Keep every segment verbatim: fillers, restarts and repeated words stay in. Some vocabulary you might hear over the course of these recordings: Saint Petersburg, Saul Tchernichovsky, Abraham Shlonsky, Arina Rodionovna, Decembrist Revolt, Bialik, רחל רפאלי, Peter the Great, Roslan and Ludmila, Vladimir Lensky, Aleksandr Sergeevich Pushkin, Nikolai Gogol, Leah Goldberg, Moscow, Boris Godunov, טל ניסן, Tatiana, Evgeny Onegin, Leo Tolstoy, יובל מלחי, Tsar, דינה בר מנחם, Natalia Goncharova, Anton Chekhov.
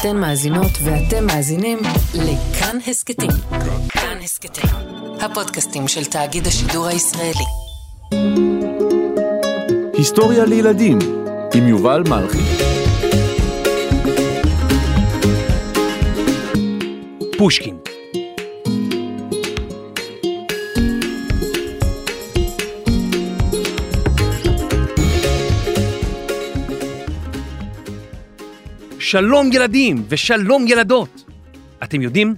אתן מאזינות ואתם מאזינים לכאן הסקטים. כאן הסקטים, הפודקאסטים של תאגיד השידור הישראלי. היסטוריה לילדים עם יובל מלחי. פושקין. שלום ילדים ושלום ילדות. אתם יודעים,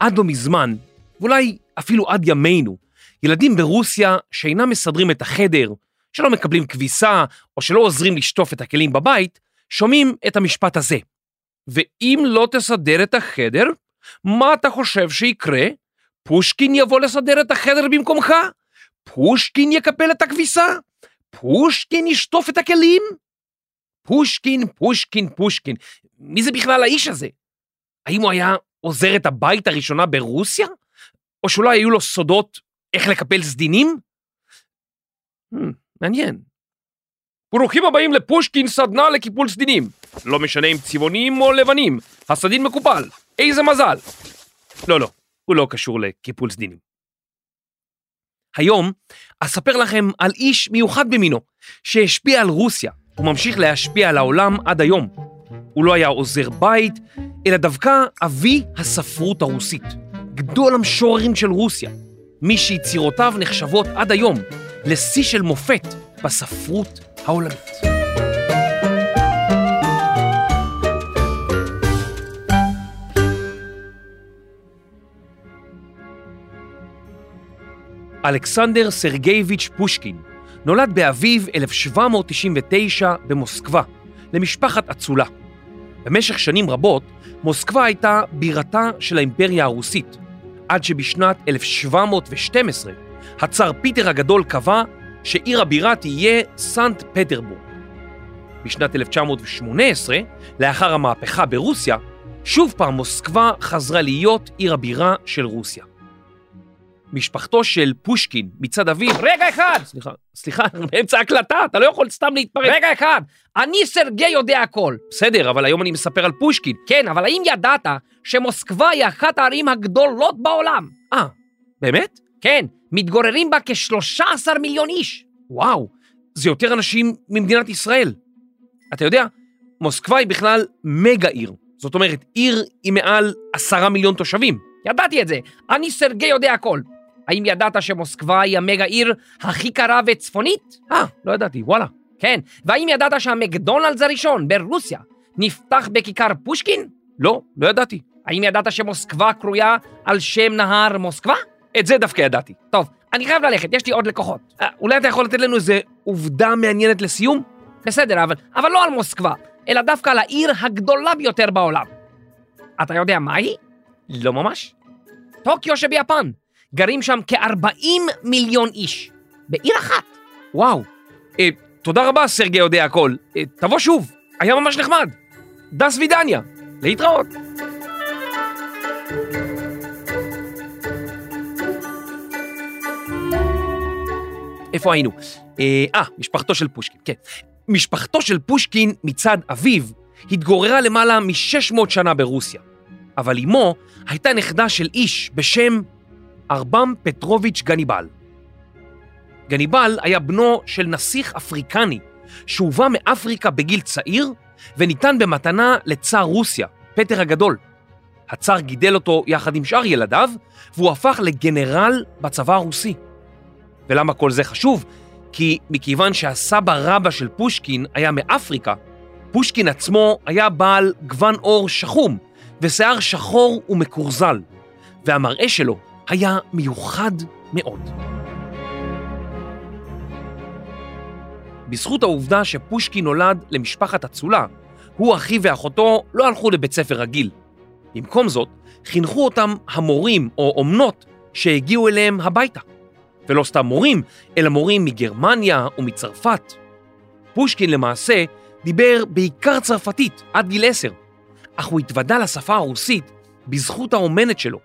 עד לא מזמן, ואולי אפילו עד ימינו, ילדים ברוסיה שאינם מסדרים את החדר, שלא מקבלים כביסה או שלא עוזרים לשטוף את הכלים בבית, שומעים את המשפט הזה. ואם לא תסדר את החדר, מה אתה חושב שיקרה? פושקין יבוא לסדר את החדר במקומך? פושקין יקפל את הכביסה? פושקין ישטוף את הכלים? פושקין, פושקין, פושקין. מי זה בכלל האיש הזה? האם הוא היה עוזר את הבית הראשונה ברוסיה? או שאולי היו לו סודות איך לקפל סדינים? מעניין. ברוכים הבאים לפושקין סדנה לקיפול סדינים. לא משנה אם צבעונים או לבנים. הסדין מקופל. איזה מזל. לא, לא, הוא לא קשור לקיפול סדינים. היום אספר לכם על איש מיוחד במינו, שהשפיע על רוסיה, וממשיך להשפיע על העולם עד היום. הוא לא היה עוזר בית, אלא דווקא אבי הספרות הרוסית, גדול המשוררים של רוסיה, מי שיצירותיו נחשבות עד היום לשיא של מופת בספרות העולמית. אלכסנדר סרגייביץ' פושקין נולד באביב אלף שבע מאות תשעים ותשע במוסקבה, למשפחת אצולה. במשך שנים רבות, מוסקבה הייתה בירתה של האימפריה הרוסית, עד שבשנת אלף שבע מאות ושתים עשרה, הצאר פיטר הגדול קבע שעיר הבירה תהיה סנט פטרבורג. בשנת אלף תשע מאות ושמונה עשרה, לאחר המהפכה ברוסיה, שוב פעם מוסקבה חזרה להיות עיר הבירה של רוסיה. משפחתו של פושקין מצד אביו... רגע אחד! סליחה, סליחה, באמצע הקלטה, אתה לא יכול סתם להתפרץ. רגע אחד! אני סרגי יודע הכל. בסדר, אבל היום אני מספר על פושקין. כן, אבל האם ידעת שמוסקבה היא אחת הערים הגדולות בעולם? אה, באמת? כן, מתגוררים בה כ-שלושה עשר מיליון איש. וואו, זה יותר אנשים ממדינת ישראל. אתה יודע, מוסקבה היא בכלל מגה עיר. זאת אומרת, עיר היא מעל עשרה מיליון תושבים. ידעתי את זה, אני סרגי יודע הכל. האם ידעת שמוסקבה היא המגה עיר הכי קרה וצפונית? אה, לא ידעתי, וואלה. כן, והאם ידעת שהמקדונלדס הראשון ברוסיה נפתח בכיכר פושקין? לא, לא ידעתי. האם ידעת שמוסקבה קרויה על שם נהר מוסקבה? את זה דווקא ידעתי. טוב, אני חייב ללכת, יש לי עוד לקוחות. אה, אולי אתה יכול לתת לנו איזו עובדה מעניינת לסיום? בסדר, אבל, אבל לא על מוסקבה, אלא דווקא על העיר הגדולה ביותר בעולם. אתה יודע מה היא? לא ממש. טוקיו שביפן. גרים שם כ-ארבעים מיליון איש. בעיר אחת. וואו. אה, תודה רבה, סרגי יודע הכל. אה, תבוא שוב. היה ממש נחמד. דס וידניה. להתראות. איפה היינו? אה, אה, משפחתו של פושקין. כן. משפחתו של פושקין מצד אביו התגוררה למעלה מ-שש מאות שנה ברוסיה. אבל אמו הייתה נכדה של איש בשם אברהם פטרוביץ' גניבל. גניבל היה בנו של נסיך אפריקני, שהובא מאפריקה בגיל צעיר, וניתן במתנה לצאר רוסיה, פטר הגדול. הצאר גידל אותו יחד עם שאר ילדיו, והוא הפך לגנרל בצבא הרוסי. ולמה כל זה חשוב? כי מכיוון שהסבא רבא של פושקין היה מאפריקה, פושקין עצמו היה בעל גוון אור שחום, ושיער שחור ומקורזל, והמראה שלו היה מיוחד מאוד. בזכות העובדה שפושקין נולד למשפחת אצולה, הוא, אחי ואחותו לא הלכו לבית ספר רגיל. במקום זאת, חינכו אותם המורים או אומנות שהגיעו אליהם הביתה. ולא סתם מורים, אלא מורים מגרמניה ומצרפת. פושקין למעשה דיבר בעיקר צרפתית עד גיל עשר, אך הוא התוודע לשפה הרוסית בזכות האומנת שלו,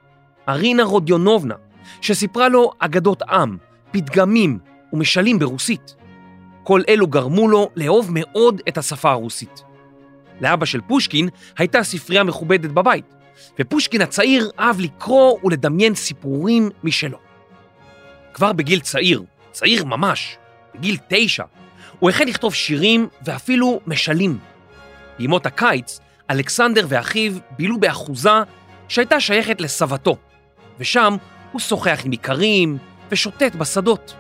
ארינה רודיונובנה, שסיפרה לו אגדות עם, פתגמים ומשלים ברוסית. כל אלו גרמו לו לאהוב מאוד את השפה הרוסית. לאבא של פושקין הייתה ספרייה מכובדת בבית, ופושקין הצעיר אהב לקרוא ולדמיין סיפורים משלו. כבר בגיל צעיר, צעיר ממש, בגיל תשע, הוא החל לכתוב שירים ואפילו משלים. בימות הקיץ, אלכסנדר ואחיו בילו באחוזה שהייתה שייכת לסבתו, ושם הוא שוחח עם איכרים ושוטט בשדות.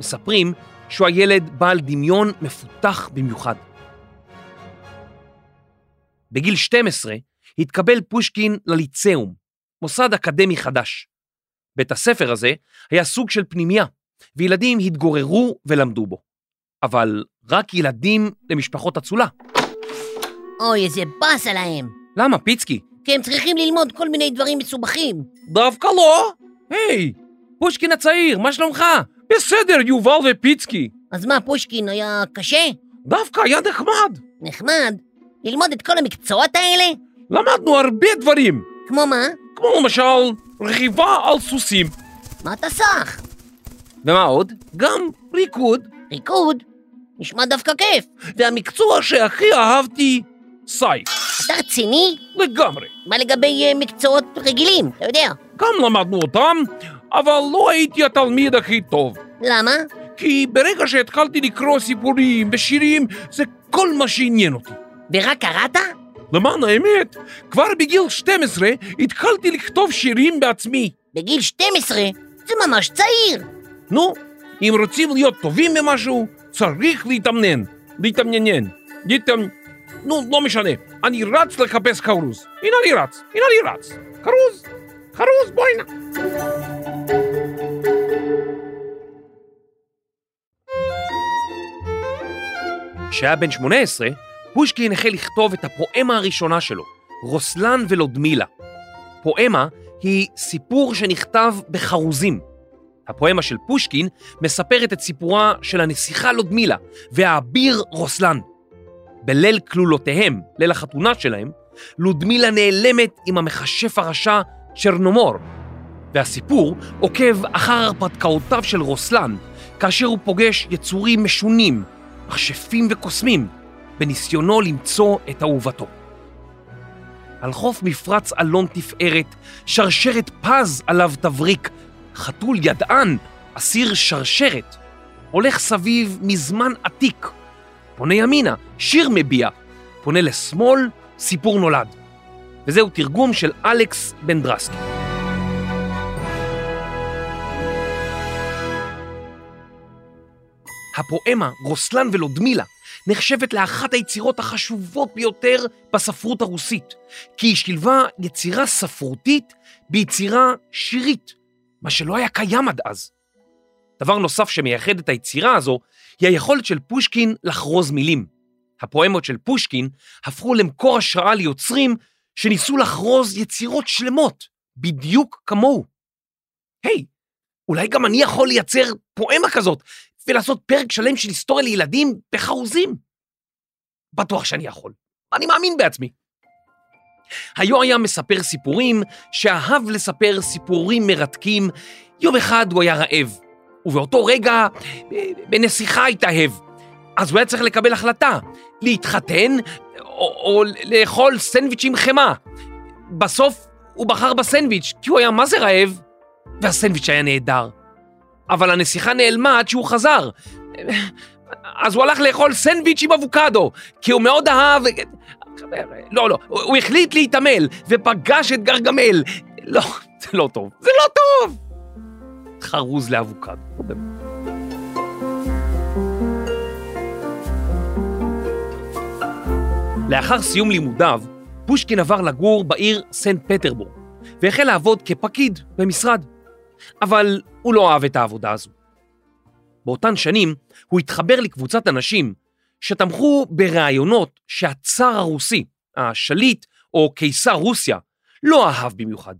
מספרים שהוא הילד בעל דמיון מפותח במיוחד. בגיל שתים עשרה התקבל פושקין לליצאום, מוסד אקדמי חדש. בית הספר הזה היה סוג של פנימיה, וילדים התגוררו ולמדו בו. אבל רק ילדים למשפחות אצולה. אוי, איזה בס עליהם. למה, פיצקי? כי הם צריכים ללמוד כל מיני דברים מסובכים. דווקא לא. היי, פושקין הצעיר, מה שלומך? בסדר, יובל ופיצקי. אז מה, פושקין היה קשה? דווקא היה נחמד. נחמד? ללמוד את כל המקצועות האלה? למדנו הרבה דברים. כמו מה? כמו למשל, רכיבה על סוסים. מה אתה סך? ומה עוד? גם ריקוד. ריקוד? נשמע דווקא כיף. והמקצוע שהכי אהבתי, סייף. אתה רציני? לגמרי. מה לגבי מקצועות רגילים, אתה יודע? גם למדנו אותם, אבל לא הייתי התלמיד הכי טוב. למה? כי ברגע שהתחלתי לקרוא סיפורים ושירים, זה כל מה שעניין אותי. ורק קראת? למען האמת, כבר בגיל שתים עשרה התחלתי לכתוב שירים בעצמי. בגיל שתים עשרה? זה ממש צעיר. נו, אם רוצים להיות טובים במשהו, צריך להתאמנן, להתאמנן, להתאמנן, נו, לא משנה, אני רץ לחפש חרוז. הנה אני רץ, הנה אני רץ. חרוז, חרוז, בואי נע. כשהיה בן שמונה עשרה, פושקין החל לכתוב את הפואמה הראשונה שלו, רוסלן ולודמילה. פואמה היא סיפור שנכתב בחרוזים. הפואמה של פושקין מספרת את סיפורה של הנסיכה לודמילה והאביר רוסלן. בליל כלולותיהם, ליל החתונה שלהם, לודמילה נעלמת עם המחשף הרשע צ'רנומור, והסיפור עוקב אחר הרפתקאותיו של רוסלן, כאשר הוא פוגש יצורים משונים, מכשפים וקוסמים, בניסיונו למצוא את אהובתו. על חוף מפרץ אלון תפארת, שרשרת פז עליו תבריק, חתול ידען, אסיר שרשרת, הולך סביב מזמן עתיק, פונה ימינה, שיר מביע, פונה לשמאל, סיפור נולד. וזהו תרגום של אלכס בן דרסקי. הפואמה רוסלן ולודמילה נחשבת לאחת היצירות החשובות ביותר בספרות הרוסית, כי היא שילבה יצירה ספרותית ביצירה שירית, מה שלא היה קיים עד אז. דבר נוסף שמייחד את היצירה הזו היא היכולת של פושקין לחרוז מילים. הפואמות של פושקין הפכו למקור השראה ליוצרים שניסו לחרוז יצירות שלמות, בדיוק כמוהו. היי, אולי גם אני יכול לייצר פואמה כזאת ולעשות פרק שלם של היסטוריה לילדים בחרוזים? בטוח שאני יכול, אני מאמין בעצמי. היו היה מספר סיפורים שאהב לספר סיפורים מרתקים. יום אחד הוא היה רעב, ובאותו רגע בנסיכה התאהב. אז הוא היה צריך לקבל החלטה, להתחתן או, או לאכול סנדוויץ' עם חמה. בסוף הוא בחר בסנדוויץ' כי הוא היה מה זה רעב, והסנדוויץ' היה נהדר. אבל הנסיכה נעלמה עד שהוא חזר. אז הוא הלך לאכול סנדוויץ' עם אבוקדו, כי הוא מאוד אהב... לא, לא, הוא החליט להתאמל ופגש את גרגמל. לא, זה לא טוב, זה לא טוב. חרוז לאבוקדו. לאחר סיום לימודיו, פושקין עבר לגור בעיר סנט פטרבורג, והחל לעבוד כפקיד במשרד. אבל הוא לא אהב את העבודה הזו. באותן שנים הוא התחבר לקבוצת אנשים שתמכו ברעיונות שהצאר הרוסי, השליט או קיסר רוסיה, לא אהב במיוחד.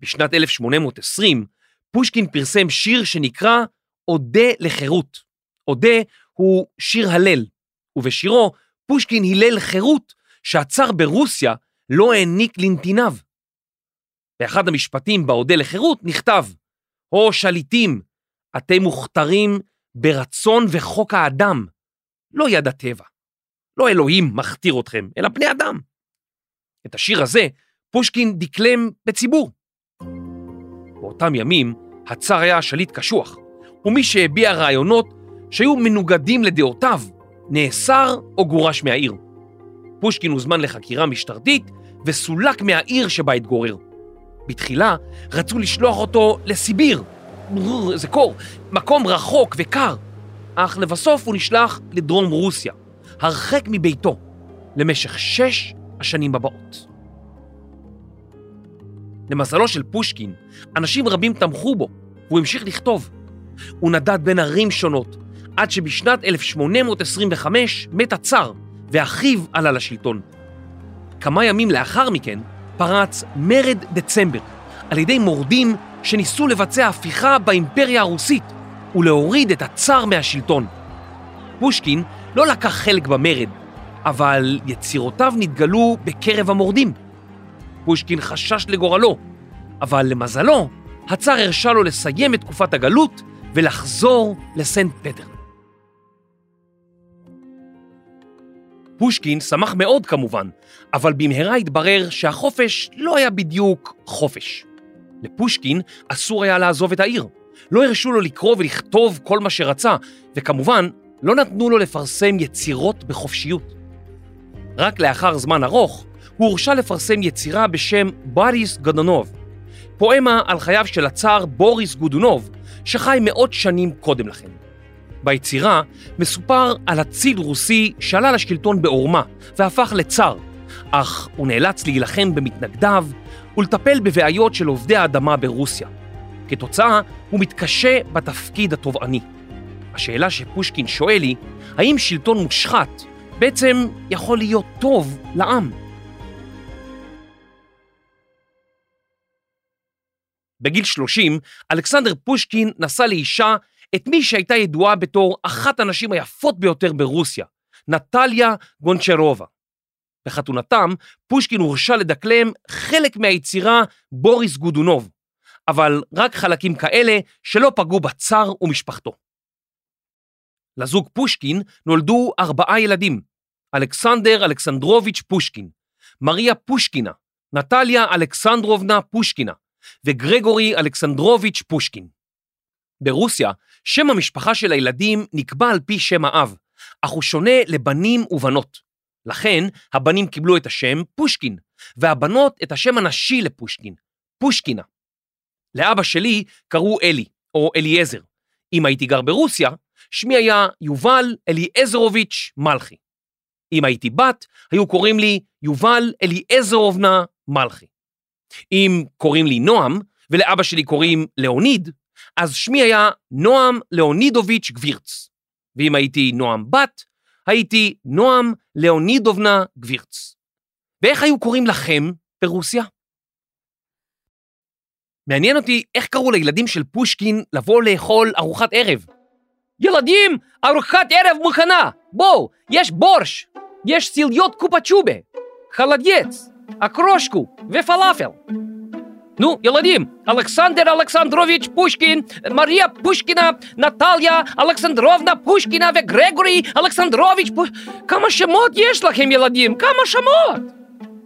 בשנת אלף שמונה מאות ועשרים פושקין פרסם שיר שנקרא "אודה לחירות". "אודה" הוא שיר הלל, ובשירו פושקין הלל חירות שהצאר ברוסיה לא העניק לנתיניו. באחד המשפטים באודה לחירות נכתב: "או שליטים, אתם מוכתרים ברצון וחוק האדם, לא יד הטבע. לא אלוהים מכתיר אתכם, אלא בני אדם. את השיר הזה פושקין דקלם בציבור. באותם ימים הצאר היה שליט קשוח, ומי שהביע רעיונות שהיו מנוגדים לדעותיו, נאסר או גורש מהעיר. פושקין הוזמן לחקירה משטרתית וסולק מהעיר שבה התגורר. בתחילה רצו לשלוח אותו לסיביר, זה קור, מקום רחוק וקר, אך לבסוף הוא נשלח לדרום רוסיה, הרחק מביתו, למשך שש השנים הבאות. למזלו של פושקין, אנשים רבים תמכו בו, והוא המשיך לכתוב. הוא נדד בין ערים שונות, עד שבשנת אלף שמונה מאות עשרים וחמש מת הצאר, ואחיו עלה לשלטון. כמה ימים לאחר מכן פרץ מרד דצמבר, על ידי מורדים שניסו לבצע הפיכה באימפריה הרוסית, ולהוריד את הצאר מהשלטון. פושקין לא לקח חלק במרד, אבל יצירותיו נתגלו בקרב המורדים. פושקין חשש לגורלו, אבל למזלו, הצאר הרשה לו לסיים את תקופת הגלות ולחזור לסנט פטרסבורג. פושקין שמח מאוד כמובן, אבל במהרה התברר שהחופש לא היה בדיוק חופש. לפושקין אסור היה לעזוב את העיר, לא הרשו לו לקרוא ולכתוב כל מה שרצה, וכמובן לא נתנו לו לפרסם יצירות בחופשיות. רק לאחר זמן ארוך הוא הורשה לפרסם יצירה בשם בוריס גודונוב, פואמה על חייו של הצאר בוריס גודונוב, שחי מאות שנים קודם לכן. ביצירה מסופר על אציל רוסי שעלה לשלטון בעורמה והפך לצאר, אך הוא נאלץ להילחם במתנגדיו ולטפל בבעיות של עובדי האדמה ברוסיה. כתוצאה הוא מתקשה בתפקיד התובעני. השאלה שפושקין שואל היא, האם שלטון מושחת בעצם יכול להיות טוב לעם? בגיל שלושים, אלכסנדר פושקין נשא לאישה את מי שהייתה ידועה בתור אחת הנשים היפות ביותר ברוסיה, נטליה גונצ'רובה. בחתונתם, פושקין הורשה לדקלם חלק מהיצירה בוריס גודונוב, אבל רק חלקים כאלה שלא פגעו בצאר ומשפחתו. לזוג פושקין נולדו ארבעה ילדים, אלכסנדר אלכסנדרוביץ' פושקין, מריה פושקינה, נטליה אלכסנדרובנה פושקינה, וגרגורי אלכסנדרוביץ' פושקין. ברוסיה, שם המשפחה של הילדים נקבע על פי שם האב, אך הוא שונה לבנים ובנות. לכן, הבנים קיבלו את השם פושקין, והבנות את השם הנשי לפושקין, פושקינה. לאבא שלי קראו אלי, או אליעזר. אם הייתי גר ברוסיה, שמי היה יובל אליעזרוביץ' מלחי. אם הייתי בת, היו קוראים לי יובל אליעזרובנה מלחי. אם קוראים לי נועם, ולאבא שלי קוראים לאוניד, אז שמי היה נועם לאונידוביץ' גבירץ. ואם הייתי נועם בת, הייתי נועם לאונידובנה גבירץ. ואיך היו קוראים לכם ברוסיה? מעניין אותי איך קראו לילדים של פושקין לבוא לאכול ארוחת ערב. ילדים, ארוחת ערב מוכנה, בואו, יש בורש, יש סיליות קופה צ'ובה, חלדייץ, אקרושקו ופלאפל. Ну, ילדים, אלכסנדר אלכסנדרוביץ' פושקין, מריה פושקינה, נטליה אלכסנדרובנה פושקינה וגרגורי אלכסנדרוביץ' פושקין. כמה שמות יש לכם ילדים? כמה שמות?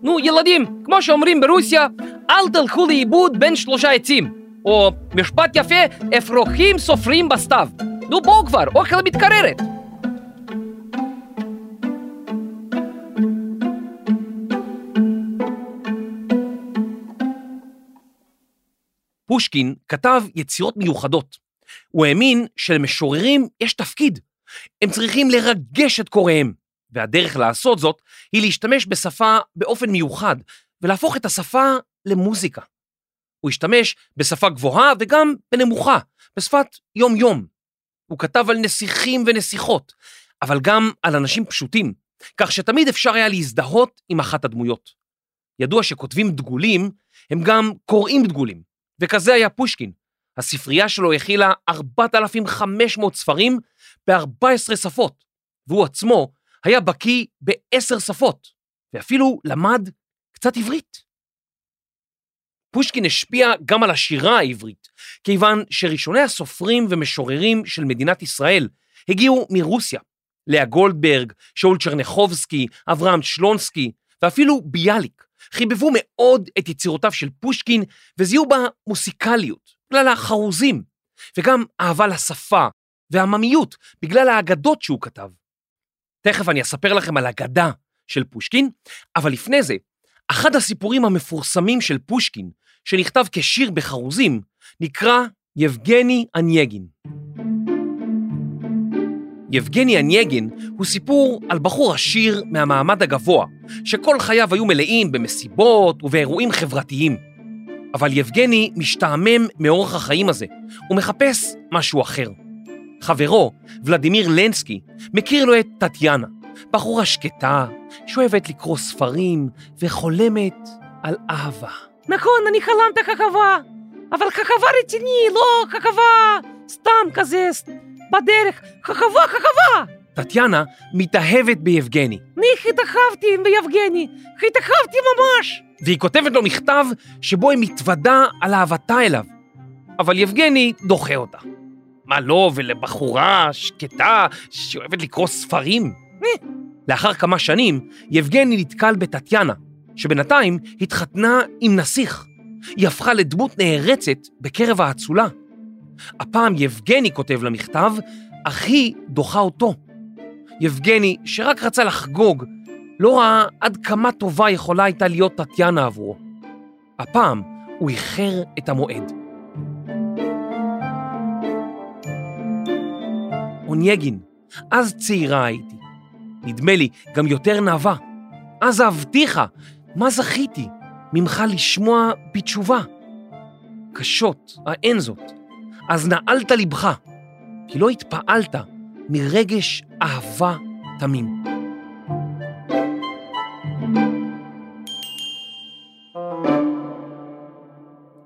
נו, ילדים, כמו שאומרים ברוסיה, אל תלכו לאיבוד בין שלושה עצים. או משפט יפה, אפרוחים סופרים בסתיו. נו, בואו כבר, אוכל מתקררת. פושקין כתב יצירות מיוחדות. הוא האמין שלמשוררים יש תפקיד. הם צריכים לרגש את קוראיהם, והדרך לעשות זאת היא להשתמש בשפה באופן מיוחד, ולהפוך את השפה למוזיקה. הוא השתמש בשפה גבוהה וגם בנמוכה, בשפת יום-יום. הוא כתב על נסיכים ונסיכות, אבל גם על אנשים פשוטים, כך שתמיד אפשר היה להזדהות עם אחת הדמויות. ידוע שכותבים דגולים, הם גם קוראים דגולים. וכזה היה פושקין. הספרייה שלו הכילה ארבעת אלפים וחמש מאות ספרים ב-ארבע עשרה שפות, והוא עצמו היה בקיא ב-עשר שפות, ואפילו למד קצת עברית. פושקין השפיע גם על השירה העברית, כיוון שראשוני הסופרים ומשוררים של מדינת ישראל הגיעו מרוסיה, לאה גולדברג, שאול צ'רניחובסקי, אברהם שלונסקי ואפילו ביאליק חיבבו מאוד את יצירותיו של פושקין וזיהו בה מוסיקליות, בגלל החרוזים, וגם אהבה לשפה והעממיות בגלל האגדות שהוא כתב. תכף אני אספר לכם על אגדה של פושקין, אבל לפני זה, אחד הסיפורים המפורסמים של פושקין, שנכתב כשיר בחרוזים, נקרא יבגני אנייגין. יבגני אנייגין הוא סיפור על בחור עשיר מהמעמד הגבוה, שכל חייו היו מלאים במסיבות ובאירועים חברתיים. אבל יבגני משתעמם מאורח החיים הזה, הוא מחפש משהו אחר. חברו, ולדימיר לנסקי, מכיר לו את טטיאנה, בחורה שקטה, שאוהבת לקרוא ספרים וחולמת על אהבה. נכון, אני חלמת ככבה, אבל ככבה רציני, לא ככבה סתם כזה, בדרך, ככבה, ככבה. טטיאנה מתאהבת ביבגני. אני התאהבתי ביבגני, התאהבתי ממש. והיא כותבת לו מכתב שבו היא מתוודה על אהבתה אליו, אבל יבגני דוחה אותה. מה לא, ולבחורה שקטה שאוהבת לקרוא ספרים? לאחר כמה שנים, יבגני נתקל בטטיאנה, שבינתיים התחתנה עם נסיך. היא הפכה לדמות נערצת בקרב האצולה. הפעם יבגני כותב למכתב, אך היא דוחה אותו. יבגני, שרק רצה לחגוג, לא ראה עד כמה טובה יכולה הייתה להיות טטיאנה עבורו. הפעם הוא איחר את המועד. אונייגין, אז צעירה הייתי. נדמה לי, גם יותר נאווה. אז אהבתיך, מה זכיתי? ממך לשמוע בתשובה. קשות, האין זאת. אז נעלת לבך, כי לא התפעלת מרגש אהבה תמים.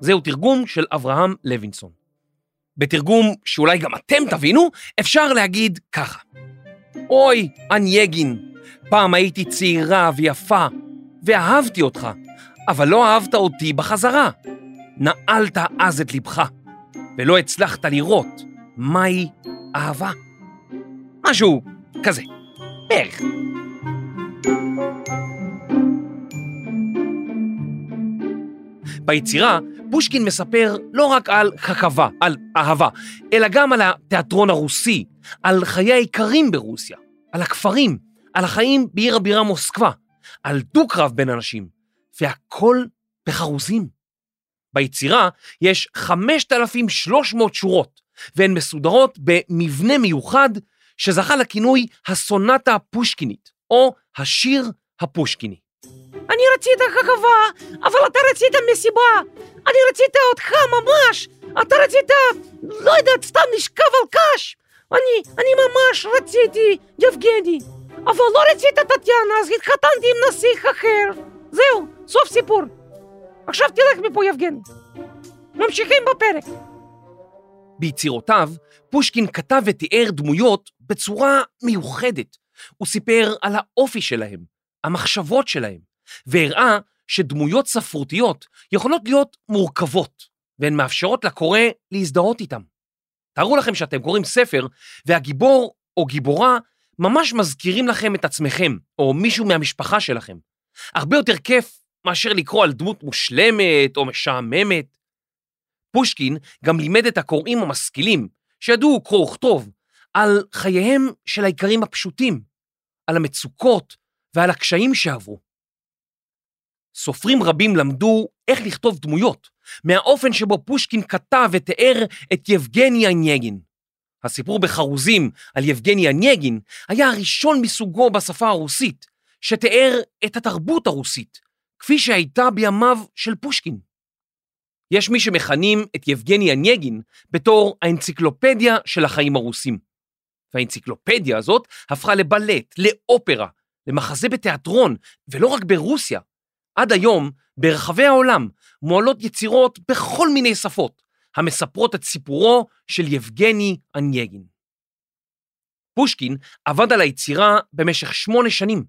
זהו תרגום של אברהם לוינסון. בתרגום שאולי גם אתם תבינו, אפשר להגיד ככה. אוי, אנייגין, פעם הייתי צעירה ויפה, ואהבתי אותך, אבל לא אהבת אותי בחזרה. נעלת אז את לבך, ולא הצלחת לראות מהי אהבה. משהו כזה, בערך. ביצירה, פושקין מספר לא רק על חכבה, על אהבה, אלא גם על התיאטרון הרוסי, על חיי האיכרים ברוסיה, על הכפרים, על החיים בעיר הבירה מוסקבה, על דו-קרב בין אנשים, והכל בחרוזים. ביצירה יש חמשת אלפים ושלוש מאות שורות, והן מסודרות במבנה מיוחד שזכה לכינוי הסונטה הפושקינית, או השיר הפושקיני. אני רצית חכבה, אבל אתה רצית מסיבה. אני רצית אותך ממש. אתה רצית, לא יודעת, סתם לשכב על קש. אני, אני ממש רציתי, יבגני. אבל לא רצית טטיאנה, אז התחתנתי עם נסיך אחר. זהו, סוף סיפור. עכשיו תלך מפה, יבגני. ממשיכים בפרק. ביצירותיו, פושקין כתב ותיאר דמויות בצורה מיוחדת. הוא סיפר על האופי שלהם, המחשבות שלהם, והראה שדמויות ספרותיות יכולות להיות מורכבות, והן מאפשרות לקורא להזדהות איתם. תארו לכם שאתם קוראים ספר, והגיבור או גיבורה ממש מזכירים לכם את עצמכם, או מישהו מהמשפחה שלכם. הרבה יותר כיף מאשר לקרוא על דמות מושלמת או משעממת. פושקין גם לימד את הקוראים המשכילים, שידעו קרוא וכתוב, על חייהם של האיכרים הפשוטים, על המצוקות ועל הקשיים שעברו. סופרים רבים למדו איך לכתוב דמויות, מהאופן שבו פושקין כתב ותיאר את יבגני אנייגין. הסיפור בחרוזים על יבגני אנייגין היה הראשון מסוגו בשפה הרוסית, שתיאר את התרבות הרוסית, כפי שהייתה בימיו של פושקין. יש מי שמכנים את יבגני אנייגין בתור האנציקלופדיה של החיים הרוסים. והאנציקלופדיה הזאת הפכה לבלט, לאופרה, למחזה בתיאטרון, ולא רק ברוסיה. עד היום, ברחבי העולם, מועלות יצירות בכל מיני שפות, המספרות את סיפורו של יבגני אנייגין. פושקין עבד על היצירה במשך שמונה שנים,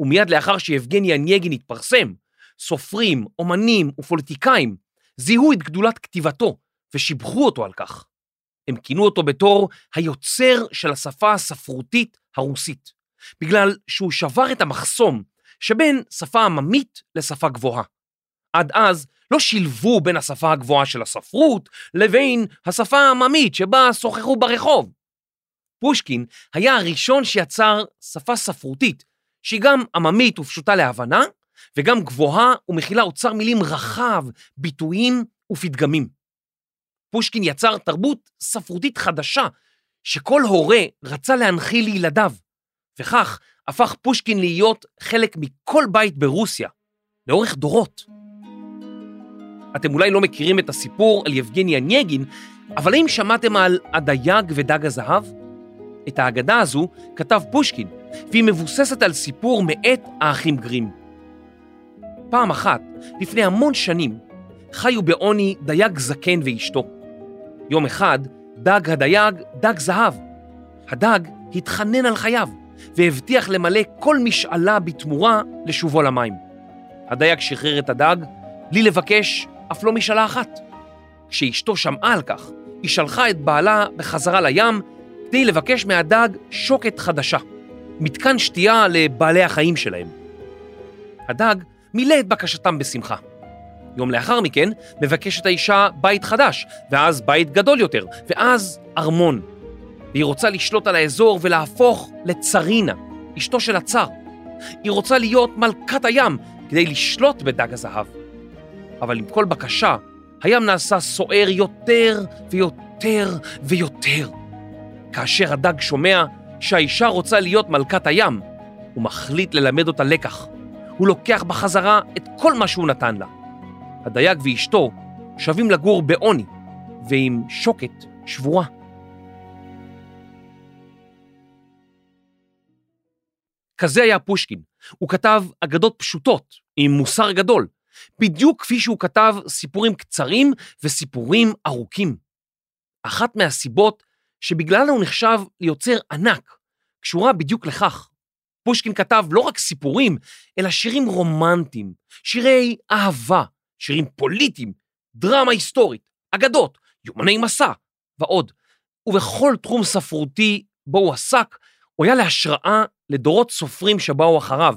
ומיד לאחר שיבגני אנייגין התפרסם, סופרים, אומנים ופוליטיקאים זיהו את גדולת כתיבתו ושיבחו אותו על כך. הם כינו אותו בתור היוצר של השפה הספרותית הרוסית, בגלל שהוא שבר את המחסום שבין שפה עממית לשפה גבוהה. עד אז לא שילבו בין השפה הגבוהה של הספרות לבין השפה העממית שבה שוחחו ברחוב. פושקין היה הראשון שיצר שפה ספרותית, שהיא גם עממית ופשוטה להבנה, וגם גבוהה ומכילה אוצר מילים רחב, ביטויים ופתגמים. פושקין יצר תרבות ספרותית חדשה, שכל הורה רצה להנחיל לילדיו, וכך הפך פושקין להיות חלק מכל בית ברוסיה, לאורך דורות. אתם אולי לא מכירים את הסיפור על יבגני אונגין, אבל האם שמעתם על הדייג ודג הזהב? את ההגדה הזו כתב פושקין, והיא מבוססת על סיפור מאת האחים גרים. פעם אחת, לפני המון שנים, חיו בעוני דייג זקן ואשתו. יום אחד, דג הדייג דג זהב. הדג התחנן על חייו, והבטיח למלא כל משאלה בתמורה לשובו למים. הדייג שחרר את הדג, בלי לבקש אף לא משאלה אחת. כשאשתו שמעה על כך, היא שלחה את בעלה בחזרה לים, כדי לבקש מהדג שוקת חדשה, מתקן שתייה לבעלי החיים שלהם. הדג מילא את בקשתם בשמחה. יום לאחר מכן מבקשת האישה בית חדש, ואז בית גדול יותר, ואז ארמון. והיא רוצה לשלוט על האזור ולהפוך לצרינה, אשתו של הצאר. היא רוצה להיות מלכת הים כדי לשלוט בדג הזהב. אבל עם כל בקשה, הים נעשה סוער יותר ויותר ויותר. כאשר הדג שומע שהאישה רוצה להיות מלכת הים, הוא מחליט ללמד אותה לקח. הוא לוקח בחזרה את כל מה שהוא נתן לה. הדייג ואשתו שווים לגור בעוני, ועם שוקת שבורה. כזה היה פושקין. הוא כתב אגדות פשוטות, עם מוסר גדול, בדיוק כפי שהוא כתב סיפורים קצרים וסיפורים ארוכים. אחת מהסיבות שבגללה הוא נחשב ליוצר ענק, קשורה בדיוק לכך. פושקין כתב לא רק סיפורים, אלא שירים רומנטיים, שירי אהבה, שירים פוליטיים, דרמה היסטורית, אגדות, יומני מסע ועוד. ובכל תחום ספרותי בו הוא עסק, הוא היה להשראה לדורות סופרים שבאו אחריו.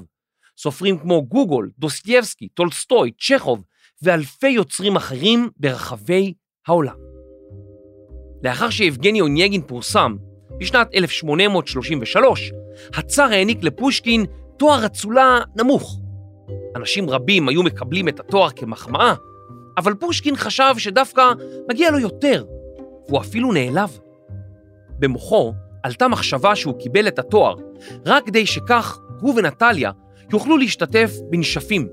סופרים כמו גוגול, דוסטייבסקי, טולסטוי, צ'כוב ואלפי יוצרים אחרים ברחבי העולם. לאחר שיבגני אונגין פורסם בשנת אלף שמונה מאות שלושים ושלוש, הצאר העניק לפושקין תואר אצולה נמוך. אנשים רבים היו מקבלים את התואר כמחמאה, אבל פושקין חשב שדווקא מגיע לו יותר, והוא אפילו נעלב. במוחו עלתה מחשבה שהוא קיבל את התואר, רק כדי שכך הוא ונטליה יוכלו להשתתף בנשפים,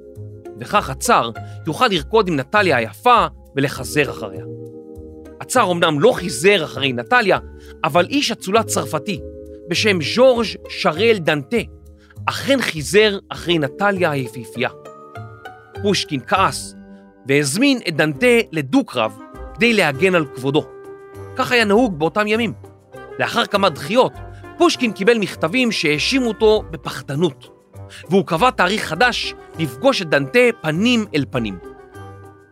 וכך הצאר יוכל לרקוד עם נטליה היפה ולחזר אחריה. הצאר אמנם לא חיזר אחרי נטליה, אבל איש אצולה צרפתי בשם ז'ורג' שרל דנטה אכן חיזר אחרי נטליה היפיפייה. פושקין כעס והזמין את דנטה לדו-קרב כדי להגן על כבודו. כך היה נהוג באותם ימים. לאחר כמה דחיות, פושקין קיבל מכתבים שהאשימו אותו בפחדנות, והוא קבע תאריך חדש לפגוש את דנטה פנים אל פנים.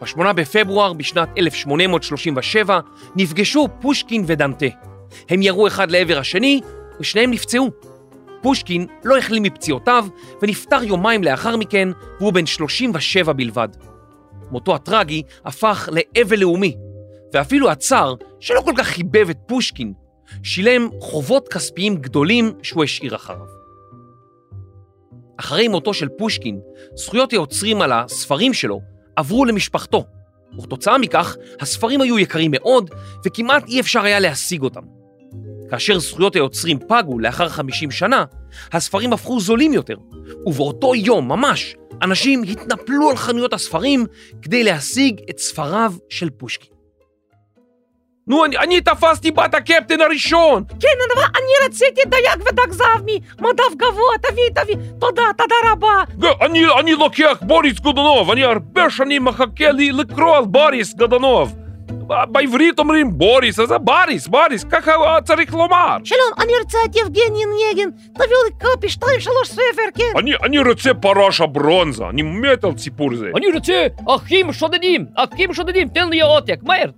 בשמונה בפברואר בשנת אלף שמונה מאות שלושים ושבע נפגשו פושקין ודנטה. הם ירו אחד לעבר השני ושניהם נפצעו. פושקין לא החלים מפציעותיו ונפטר יומיים לאחר מכן, והוא בן שלושים ושבע בלבד. מותו הטרגי הפך לאבל לאומי, ואפילו הצאר, שלא כל כך חיבב את פושקין, שילם חובות כספיים גדולים שהוא השאיר אחריו. אחרי מותו של פושקין, זכויות היוצרים על הספרים שלו עברו למשפחתו, וכתוצאה מכך הספרים היו יקרים מאוד וכמעט אי אפשר היה להשיג אותם. כאשר זכויות היוצרים פגו לאחר חמישים שנה, הספרים הפכו זולים יותר, ובאותו יום ממש אנשים התנפלו על חנויות הספרים כדי להשיג את ספריו של פושקין. נו, אני, אני תפסתי בת הקפטן הראשון. כן, אני, אני רציתי דייג ודג זהב ממדף גבוה, תביא, תביא, תודה, תודה רבה. אני, אני לוקח בוריס גודונוב, אני הרבה שנים מחכה לי לקרוא על בוריס גודונוב. בעברית אומרים בוריס, אז זה בוריס, בוריס, ככה צריך לומר. שלום, אני רוצה את יבגני אונגין, תביאו לי קופי שתיים שלוש ספר, כן? אני, אני רוצה פרשה ברונזה, אני מת על סיפור זה. אני רוצה אחים שודדים, אחים שודדים, תן לי עותק, מהר,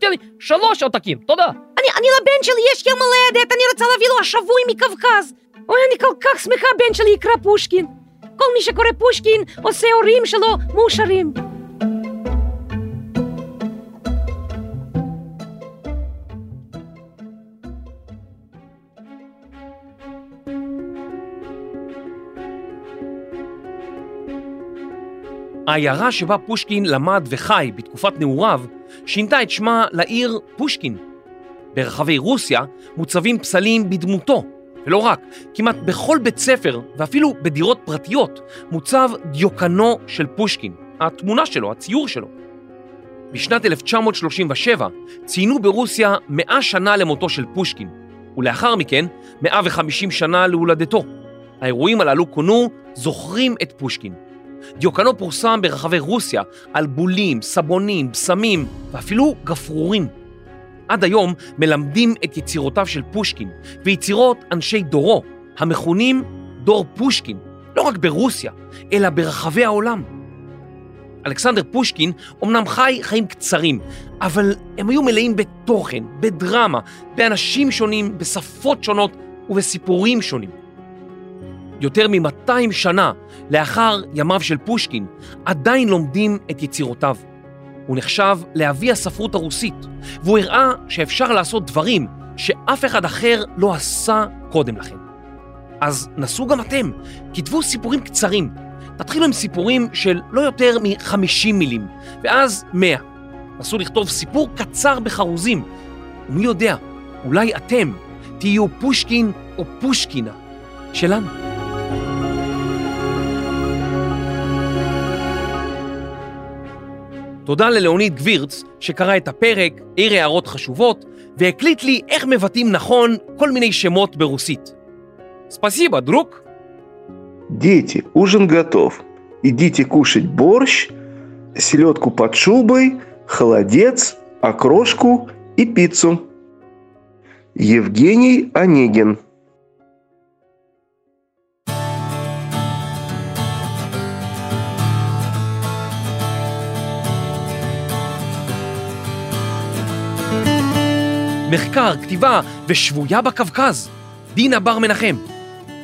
תן לי שלוש עותקים, תודה. אני אני לבן שלי יש יום הולדת, אני רוצה להביא לו השבוי מקווקז. אוי, אני כל כך שמחה, בן שלי יקרא פושקין. כל מי שקורא פושקין עושה הורים שלו מאושרים. העיירה שבה פושקין למד וחי בתקופת נעוריו שינתה את שמה לעיר פושקין. ברחבי רוסיה מוצבים פסלים בדמותו, ולא רק, כמעט בכל בית ספר ואפילו בדירות פרטיות מוצב דיוקנו של פושקין, התמונה שלו, הציור שלו. בשנת אלף תשע מאות שלושים ושבע ציינו ברוסיה מאה שנה למותו של פושקין, ולאחר מכן מאה וחמישים שנה להולדתו. האירועים הללו כונו זוכרים את פושקין. דיוקנו פורסם ברחבי רוסיה על בולים, סבונים, בסמים ואפילו גפרורים. עד היום מלמדים את יצירותיו של פושקין ויצירות אנשי דורו, המכונים דור פושקין, לא רק ברוסיה, אלא ברחבי העולם. אלכסנדר פושקין אומנם חי חיים קצרים, אבל הם היו מלאים בתוכן, בדרמה, באנשים שונים, בשפות שונות ובסיפורים שונים. יותר מ-מאתיים שנה לאחר ימיו של פושקין עדיין לומדים את יצירותיו. הוא נחשב לאבי הספרות הרוסית, והוא הראה שאפשר לעשות דברים שאף אחד אחר לא עשה קודם לכן. אז נסו גם אתם, כתבו סיפורים קצרים, תתחילו עם סיפורים של לא יותר מ-חמישים מילים, ואז מאה. נסו לכתוב סיפור קצר בחרוזים, ומי יודע, אולי אתם תהיו פושקין או פושקינה שלנו. תודה ללאוניד גבירץ שקרא את הפרק, העיר הערות חשובות, והקליט לי איך מבטאים נכון כל מיני שמות ברוסית. ספסיבה, דרוק. Дети, ужин готов. Идите кушать борщ, селедку под шубой, холодец, окрошку и пиццу. Евгений Онегин. מחקר, כתיבה ושבויה בקווקז, דינה בר מנחם.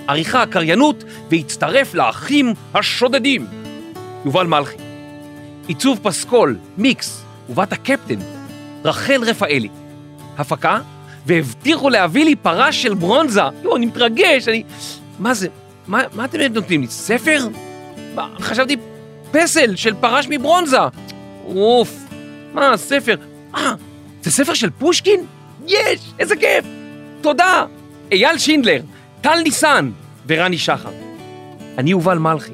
עריכה, קריינות, והצטרף לאחים השודדים, יובל מלחי. עיצוב פסקול, מיקס, ובת הקפטן, רחל רפאלי. הפקה, והבטיחו להביא לי פרה של ברונזה. יו, אני מתרגש, אני... מה זה? מה, מה אתם נותנים לי? ספר? מה, חשבתי פסל של פרש מברונזה. אוף, מה, ספר? אה, זה ספר של פושקין? יש, איזה כיף. תודה. אייל שינדלר, טל ניסן ורני שחר. אני יובל מלחי.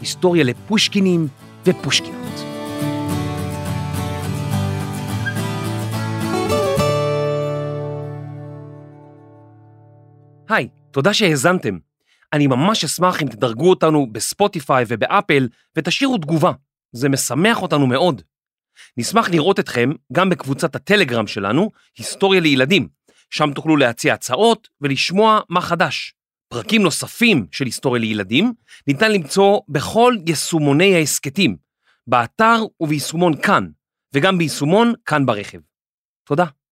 היסטוריה לפושקינים ופושקינות. היי, תודה שהאזנתם. אני ממש אשמח אם תדרגו אותנו בספוטיפיי ובאפל ותשאירו תגובה. זה משמח אותנו מאוד. נשמח לראות אתכם גם בקבוצת הטלגרם שלנו, היסטוריה לילדים. שם תוכלו להציע הצעות ולשמוע מה חדש. פרקים נוספים של היסטוריה לילדים ניתן למצוא בכל יישומוני העסקתים, באתר וביישומון כאן, וגם ביישומון כאן ברכב. תודה.